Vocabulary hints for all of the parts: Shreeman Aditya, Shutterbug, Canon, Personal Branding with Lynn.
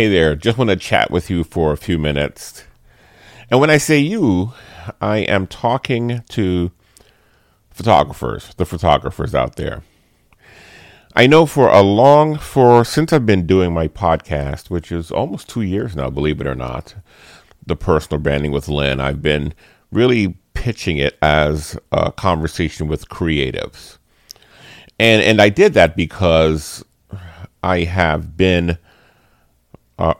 hey there, just want to chat with you for a few minutes. And when I say you, I am talking to photographers, the photographers out there. I know since I've been doing my podcast, which is almost 2 years now, believe it or not, the Personal Branding with Lynn, I've been really pitching it as a conversation with creatives. And I did that because I have been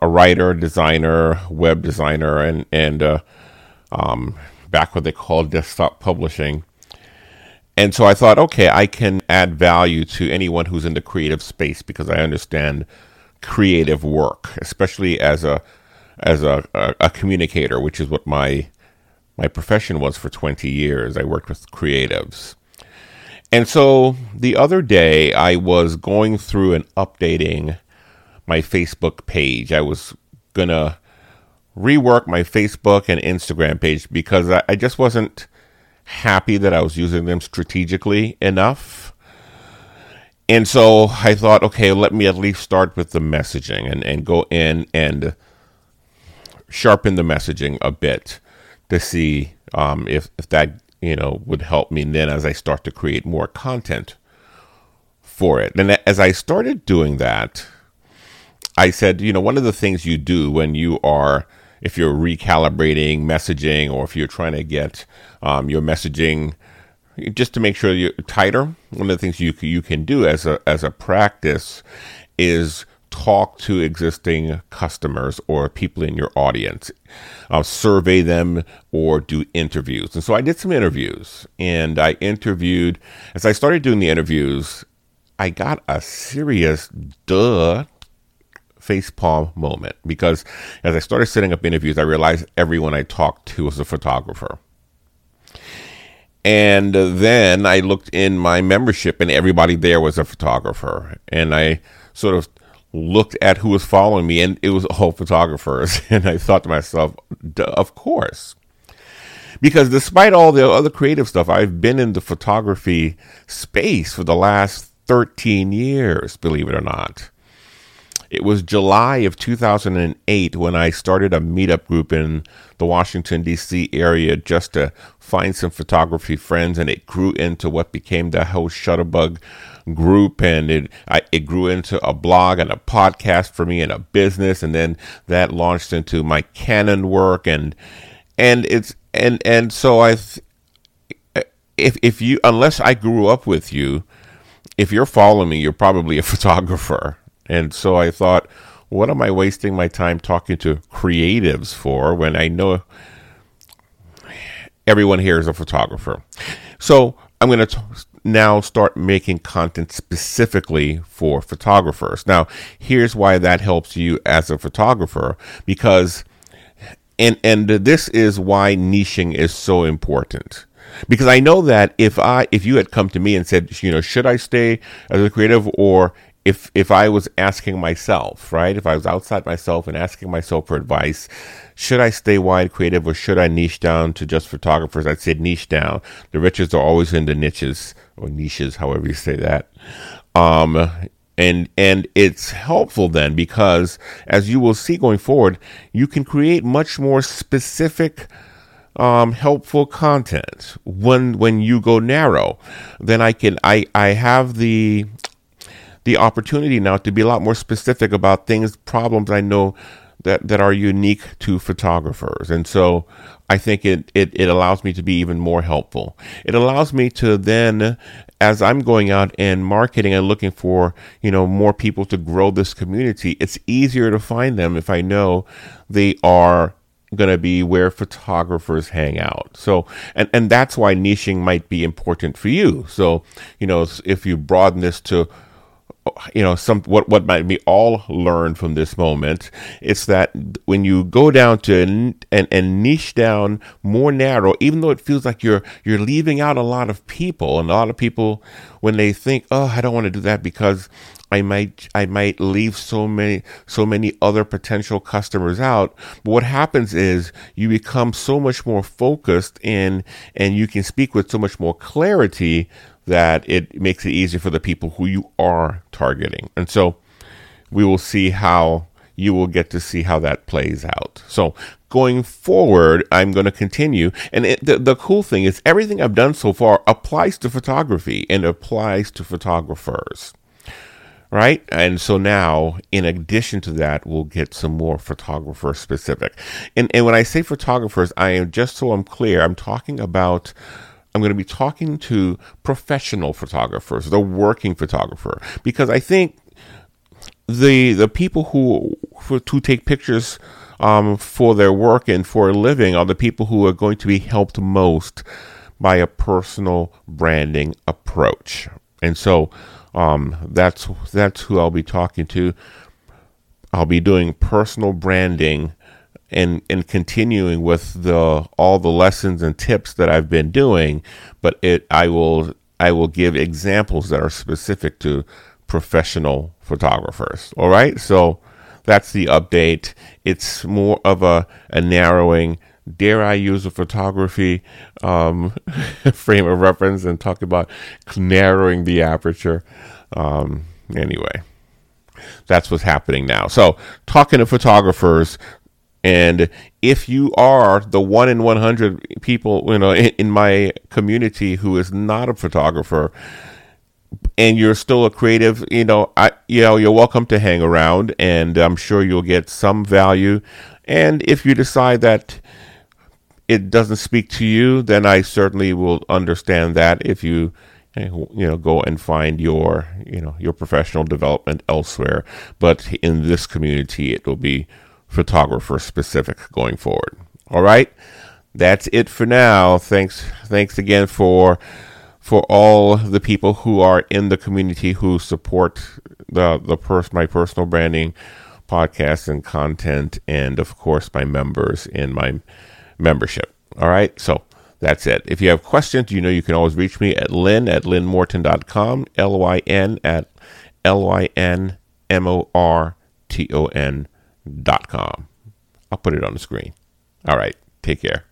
a writer, designer, web designer, and back what they call desktop publishing. And so I thought, okay, I can add value to anyone who's in the creative space because I understand creative work, especially as a communicator, which is what my profession was for 20 years. I worked with creatives. And so the other day, I was going through and updating my Facebook page. I was going to rework my Facebook and Instagram page because I just wasn't happy that I was using them strategically enough. And so I thought, okay, let me at least start with the messaging and go in and sharpen the messaging a bit to see if that, would help me then as I start to create more content for it. And as I started doing that, I said, one of the things you do when if you're recalibrating messaging or if you're trying to get your messaging just to make sure you're tighter, one of the things you can do as a practice is talk to existing customers or people in your audience, survey them or do interviews. And so I did some interviews as I started doing the interviews, I got a serious facepalm moment because as I started setting up interviews, I realized everyone I talked to was a photographer. And then I looked in my membership and everybody there was a photographer. And I sort of looked at who was following me and it was all photographers. And I thought to myself, of course, because despite all the other creative stuff, I've been in the photography space for the last 13 years, believe it or not. It was July of 2008 when I started a meetup group in the Washington, D.C. area just to find some photography friends, and it grew into what became the whole Shutterbug group, and it grew into a blog and a podcast for me and a business, and then that launched into my Canon work, and so unless I grew up with you, if you're following me, you're probably a photographer. And so I thought, what am I wasting my time talking to creatives for when I know everyone here is a photographer? So I'm going to now start making content specifically for photographers. Now, here's why that helps you as a photographer, because and this is why niching is so important. Because I know that if you had come to me and said, should I stay as a creative or if I was asking myself, right? If I was outside myself and asking myself for advice, should I stay wide creative or should I niche down to just photographers? I'd say niche down. The riches are always in the niches or niches, however you say that. And it's helpful then because as you will see going forward, you can create much more specific helpful content when you go narrow. Then I have the opportunity now to be a lot more specific about problems I know that are unique to photographers. And so I think it allows me to be even more helpful. It allows me to then, as I'm going out and marketing and looking for, more people to grow this community, it's easier to find them if I know they are going to be where photographers hang out. So, and that's why niching might be important for you. So, if you broaden this to what might be all learned from this moment, it's that when you go down to and niche down more narrow, even though it feels like you're leaving out a lot of people, and a lot of people when they think, oh, I don't want to do that because I might leave so many other potential customers out. But what happens is you become so much more focused and you can speak with so much more clarity that it makes it easier for the people who you are targeting. And so we will see how you will get to see how that plays out. So going forward, I'm going to continue. And the cool thing is everything I've done so far applies to photography and applies to photographers, right? And so now, in addition to that, we'll get some more photographer specific. And when I say photographers, I am, just so I'm clear, I'm going to be talking to professional photographers, the working photographer, because I think the people who take pictures for their work and for a living are the people who are going to be helped most by a personal branding approach. And so that's who I'll be talking to. I'll be doing personal branding and continuing with all the lessons and tips that I've been doing, but I will give examples that are specific to professional photographers. All right, so that's the update. It's more of a narrowing, dare I use a photography frame of reference and talk about narrowing the aperture. Anyway, that's what's happening now. So talking to photographers, and if you are the 1 in 100 people, in my community who is not a photographer, and you're still a creative, you're welcome to hang around, and I'm sure you'll get some value. And if you decide that it doesn't speak to you, then I certainly will understand that if you, go and find your professional development elsewhere. But in this community, it will be photographer specific going forward. All right, that's it for now. Thanks again for all the people who are in the community who support my personal branding podcast and content, and of course my members in my membership. All right, so that's it. If you have questions, you can always reach me at lynn@lynnmorton.com, lynn@lynnmorton.com. I'll put it on the screen. All right, take care.